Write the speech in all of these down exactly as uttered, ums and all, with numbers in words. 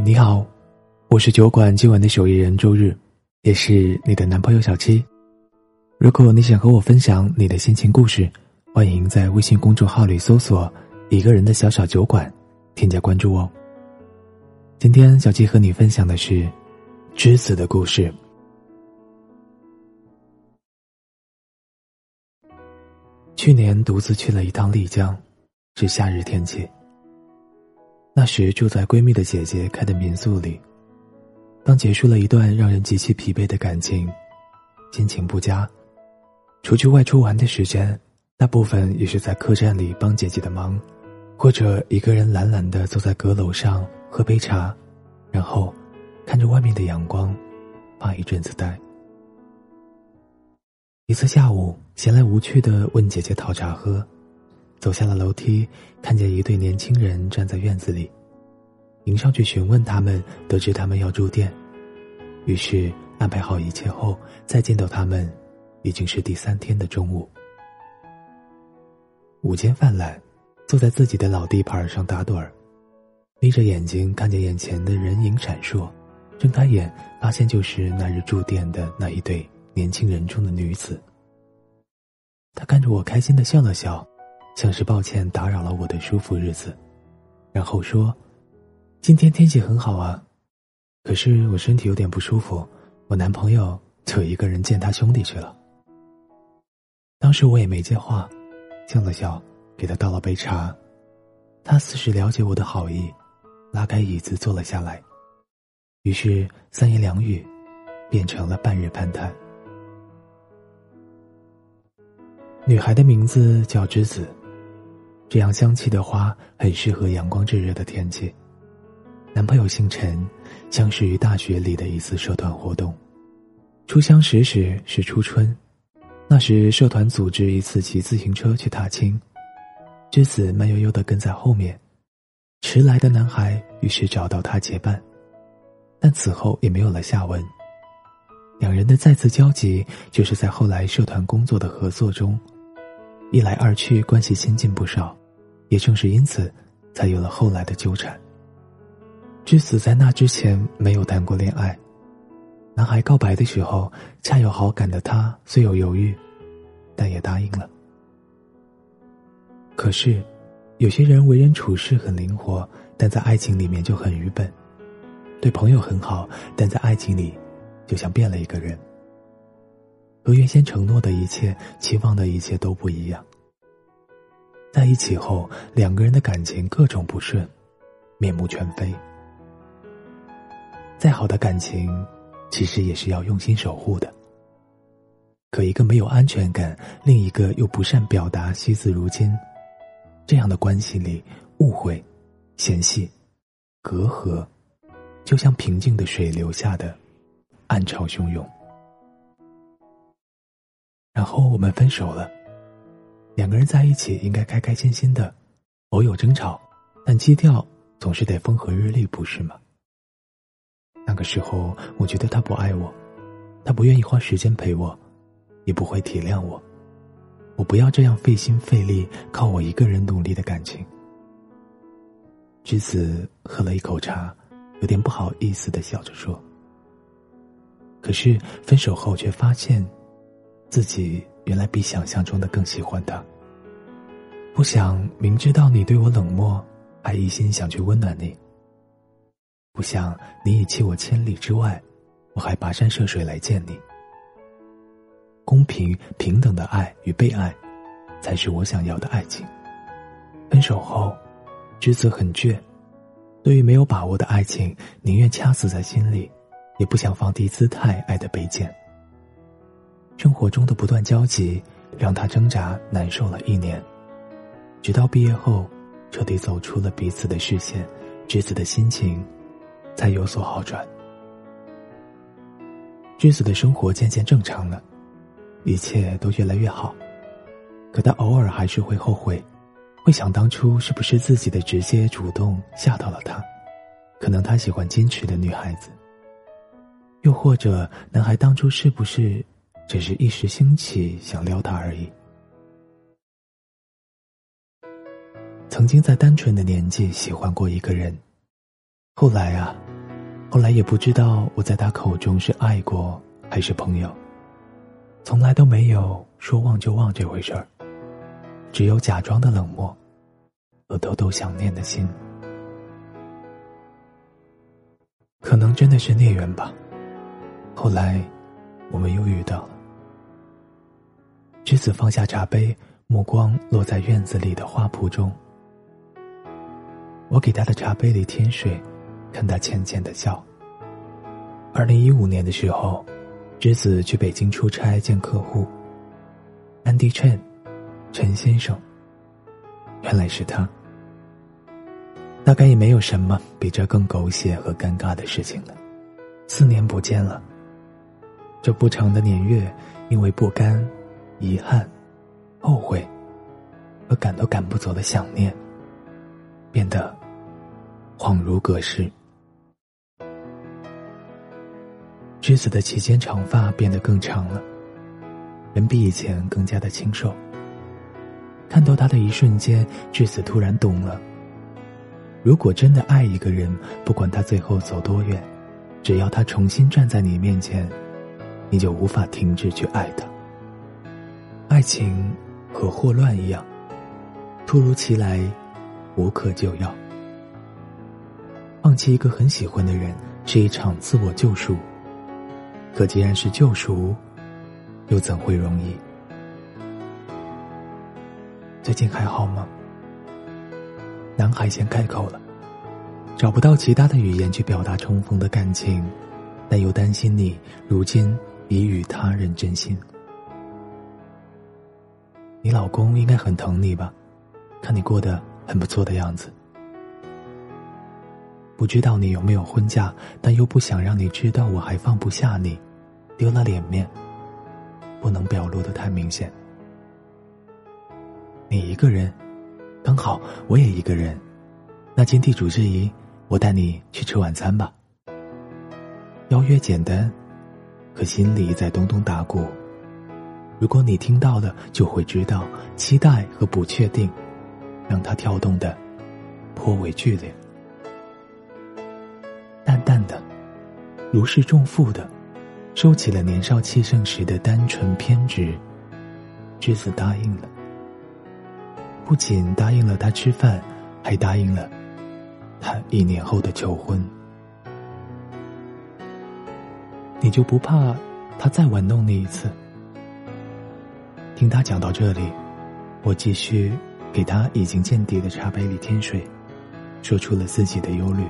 嘿，你好，我是酒馆今晚的守夜人周日，也是你的男朋友小七。如果你想和我分享你的心情故事，欢迎在微信公众号里搜索一个人的小小酒馆，添加关注哦。今天小七和你分享的是栀子的故事。去年独自去了一趟丽江，是夏日天气。那时住在闺蜜的姐姐开的民宿里，当结束了一段让人极其疲惫的感情，心情不佳，除去外出玩的时间，大部分也是在客栈里帮姐姐的忙，或者一个人懒懒地坐在阁楼上喝杯茶，然后看着外面的阳光发一阵子呆。一次下午，闲来无趣地问姐姐讨茶喝，走下了楼梯，看见一对年轻人站在院子里，迎上去询问他们，得知他们要住店，于是安排好一切后，再见到他们已经是第三天的中午。午间泛滥，坐在自己的老地盘上打盹儿，眯着眼睛看见眼前的人影闪烁，睁开眼发现就是那日住店的那一对年轻人中的女子。她看着我开心地笑了笑，像是抱歉打扰了我的舒服日子，然后说：今天天气很好啊，可是我身体有点不舒服，我男朋友就一个人见他兄弟去了。当时我也没接话，笑了笑给他倒了杯茶，他似是了解我的好意，拉开椅子坐了下来，于是三言两语变成了半日攀谈。女孩的名字叫栀子，这样香气的花很适合阳光炙热的天气。男朋友姓陈，相识于大学里的一次社团活动。初相识时是初春，那时社团组织一次骑自行车去踏青，栀子慢悠悠地跟在后面，迟来的男孩于是找到她结伴，但此后也没有了下文。两人的再次交集就是在后来社团工作的合作中，一来二去关系亲近不少，也正是因此才有了后来的纠缠。栀子在那之前没有谈过恋爱，男孩告白的时候恰有好感的她虽有犹豫，但也答应了。可是有些人为人处事很灵活，但在爱情里面就很愚笨，对朋友很好，但在爱情里就像变了一个人，和原先承诺的一切期望的一切都不一样。在一起后，两个人的感情各种不顺，面目全非。再好的感情其实也是要用心守护的，可一个没有安全感，另一个又不善表达，惜字如金，这样的关系里，误会、嫌隙、隔阂就像平静的水流下的暗潮汹涌。然后我们分手了，两个人在一起应该开开心心的，偶有争吵，但基调总是得风和日丽，不是吗？那个时候我觉得他不爱我，他不愿意花时间陪我，也不会体谅我，我不要这样费心费力靠我一个人努力的感情。栀子喝了一口茶，有点不好意思地笑着说，可是分手后却发现自己原来比想象中的更喜欢他。不想明知道你对我冷漠还一心想去温暖你，不想你已弃我千里之外，我还跋山涉水来见你。公平平等的爱与被爱才是我想要的爱情。分手后栀子很倔，对于没有把握的爱情宁愿掐死在心里，也不想放低姿态爱的卑贱。生活中的不断交集让他挣扎难受了一年，直到毕业后彻底走出了彼此的视线，栀子的心情才有所好转。栀子的生活渐渐正常了，一切都越来越好，可他偶尔还是会后悔，会想当初是不是自己的直接主动吓到了他，可能他喜欢矜持的女孩子，又或者男孩当初是不是只是一时兴起想撩她而已。曾经在单纯的年纪喜欢过一个人，后来啊，后来也不知道我在他口中是爱过还是朋友，从来都没有说忘就忘这回事儿，只有假装的冷漠和偷偷想念的心。可能真的是孽缘吧，后来我们又遇到了。栀子放下茶杯，目光落在院子里的花圃中。我给他的茶杯里添水，看他浅浅的笑。二零一五年的时候，栀子去北京出差见客户，安迪陈，陈先生，原来是他。大概也没有什么比这更狗血和尴尬的事情了。四年不见了，这不长的年月，因为不甘、遗憾、后悔和赶都赶不走的想念，变得恍如隔世。栀子的齐肩长发变得更长了，人比以前更加的清瘦。看到他的一瞬间，栀子突然懂了，如果真的爱一个人，不管他最后走多远，只要他重新站在你面前，你就无法停止去爱他。爱情和霍乱一样，突如其来，无可救药。放弃一个很喜欢的人是一场自我救赎，可既然是救赎，又怎会容易？最近还好吗？男孩先开口了，找不到其他的语言去表达重逢的感情，但又担心你如今已与他人真心。你老公应该很疼你吧？看你过得很不错的样子。不知道你有没有婚嫁，但又不想让你知道我还放不下你，丢了脸面，不能表露得太明显。你一个人，刚好我也一个人，那今地主之谊，我带你去吃晚餐吧。邀约简单，可心里在咚咚打鼓。如果你听到了，就会知道期待和不确定让它跳动得颇为剧烈。淡淡的，如释重负的，收起了年少气盛时的单纯偏执，栀子答应了。不仅答应了他吃饭，还答应了他一年后的求婚。你就不怕他再玩弄你一次？听他讲到这里，我继续给他已经见底的茶杯里添水，说出了自己的忧虑。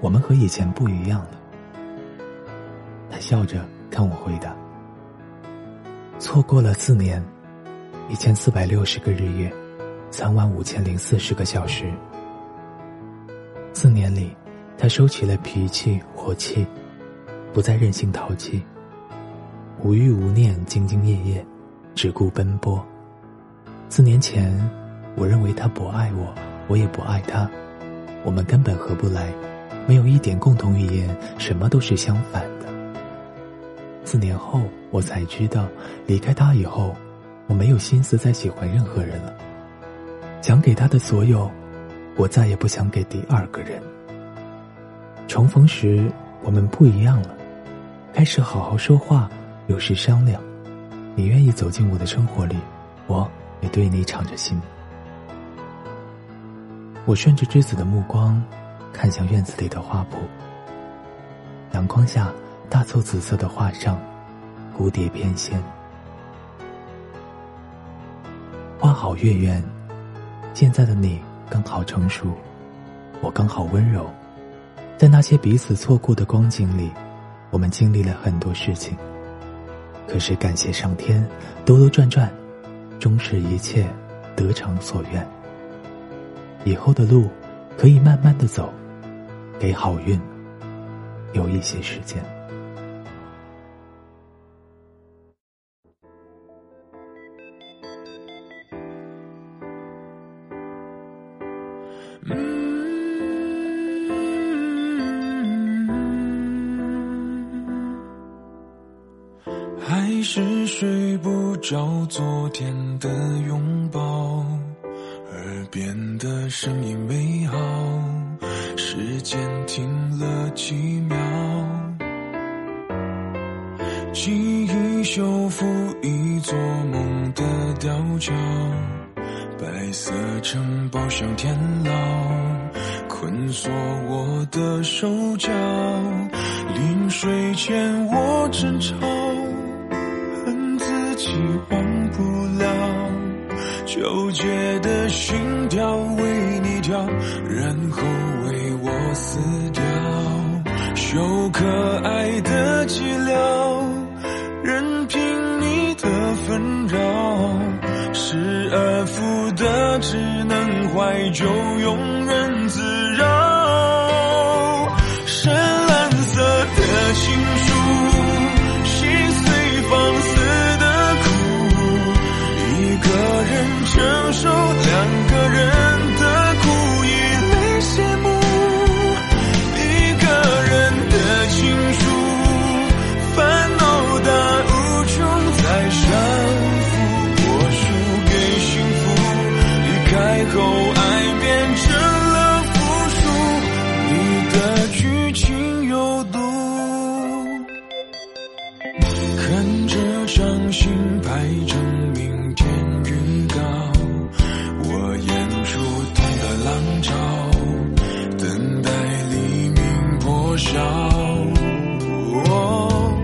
我们和以前不一样了。他笑着看我回答，错过了四年。一千四百六十个日夜，三万五千零四十个小时。四年里，他收起了脾气、火气，不再任性淘气，无欲无念，兢兢业业，只顾奔波。四年前，我认为他不爱我，我也不爱他，我们根本合不来，没有一点共同语言，什么都是相反的。四年后，我才知道，离开他以后，我没有心思再喜欢任何人了，想给他的所有，我再也不想给第二个人。重逢时，我们不一样了，开始好好说话，有事商量。你愿意走进我的生活里，我也对你敞着心。我顺着栀子的目光，看向院子里的花圃。阳光下，大簇紫色的花上，蝴蝶翩跹。花好月圆，现在的你刚好成熟，我刚好温柔。在那些彼此错过的光景里，我们经历了很多事情，可是感谢上天，兜兜转转，终是一切得偿所愿。以后的路可以慢慢的走，给好运留一些时间。还是睡不着昨天的拥抱，耳边的声音美好，时间停了几秒，记忆修复一座梦的吊桥，白色城堡像天牢，困锁我的手脚，临睡前我争吵，恨自己忘不了，纠结的心跳为你跳，然后为我死掉，修可爱的寂寥，任凭你的纷扰，失而复得，只能怀旧，庸人自扰。深蓝色的情书，细碎放肆的哭，一个人承受两个人的苦，以泪羡慕。一个人的情书，烦恼大无穷，在伤后爱变成了复数，你的剧情有毒。看这张新牌证明天预告，我演出痛的浪潮，等待黎明破晓、哦、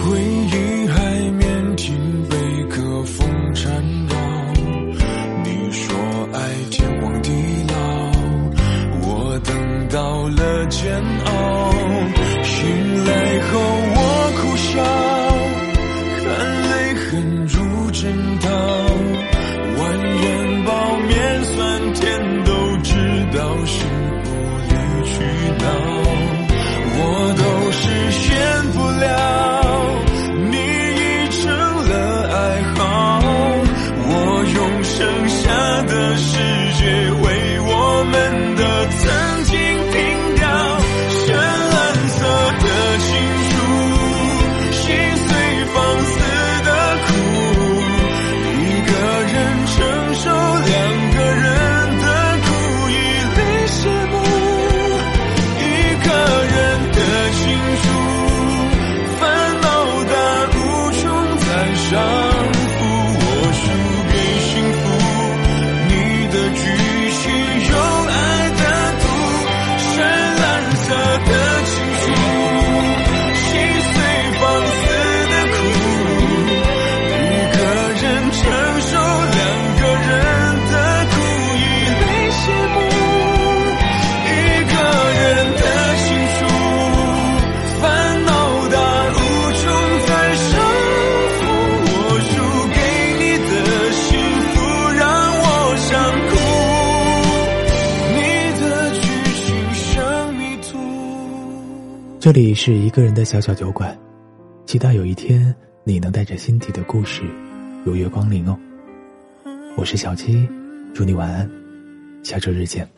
回忆海绵体被可风缠绕，天荒地老，我等到了煎熬，醒来后我哭笑，看泪痕如针刀，晚宴泡面酸甜都知道，幸福里去闹，我都实现不了，你已成了爱好，我用剩下的事为我们的曾经拼掉。深蓝色的情书，细碎放肆的哭，一个人承受两个人的苦，以泪羡慕。一个人的情书，烦恼大无穷，在伤这里是一个人的小小酒馆，期待有一天你能带着心底的故事如约光临哦。我是小七，祝你晚安，下周日见。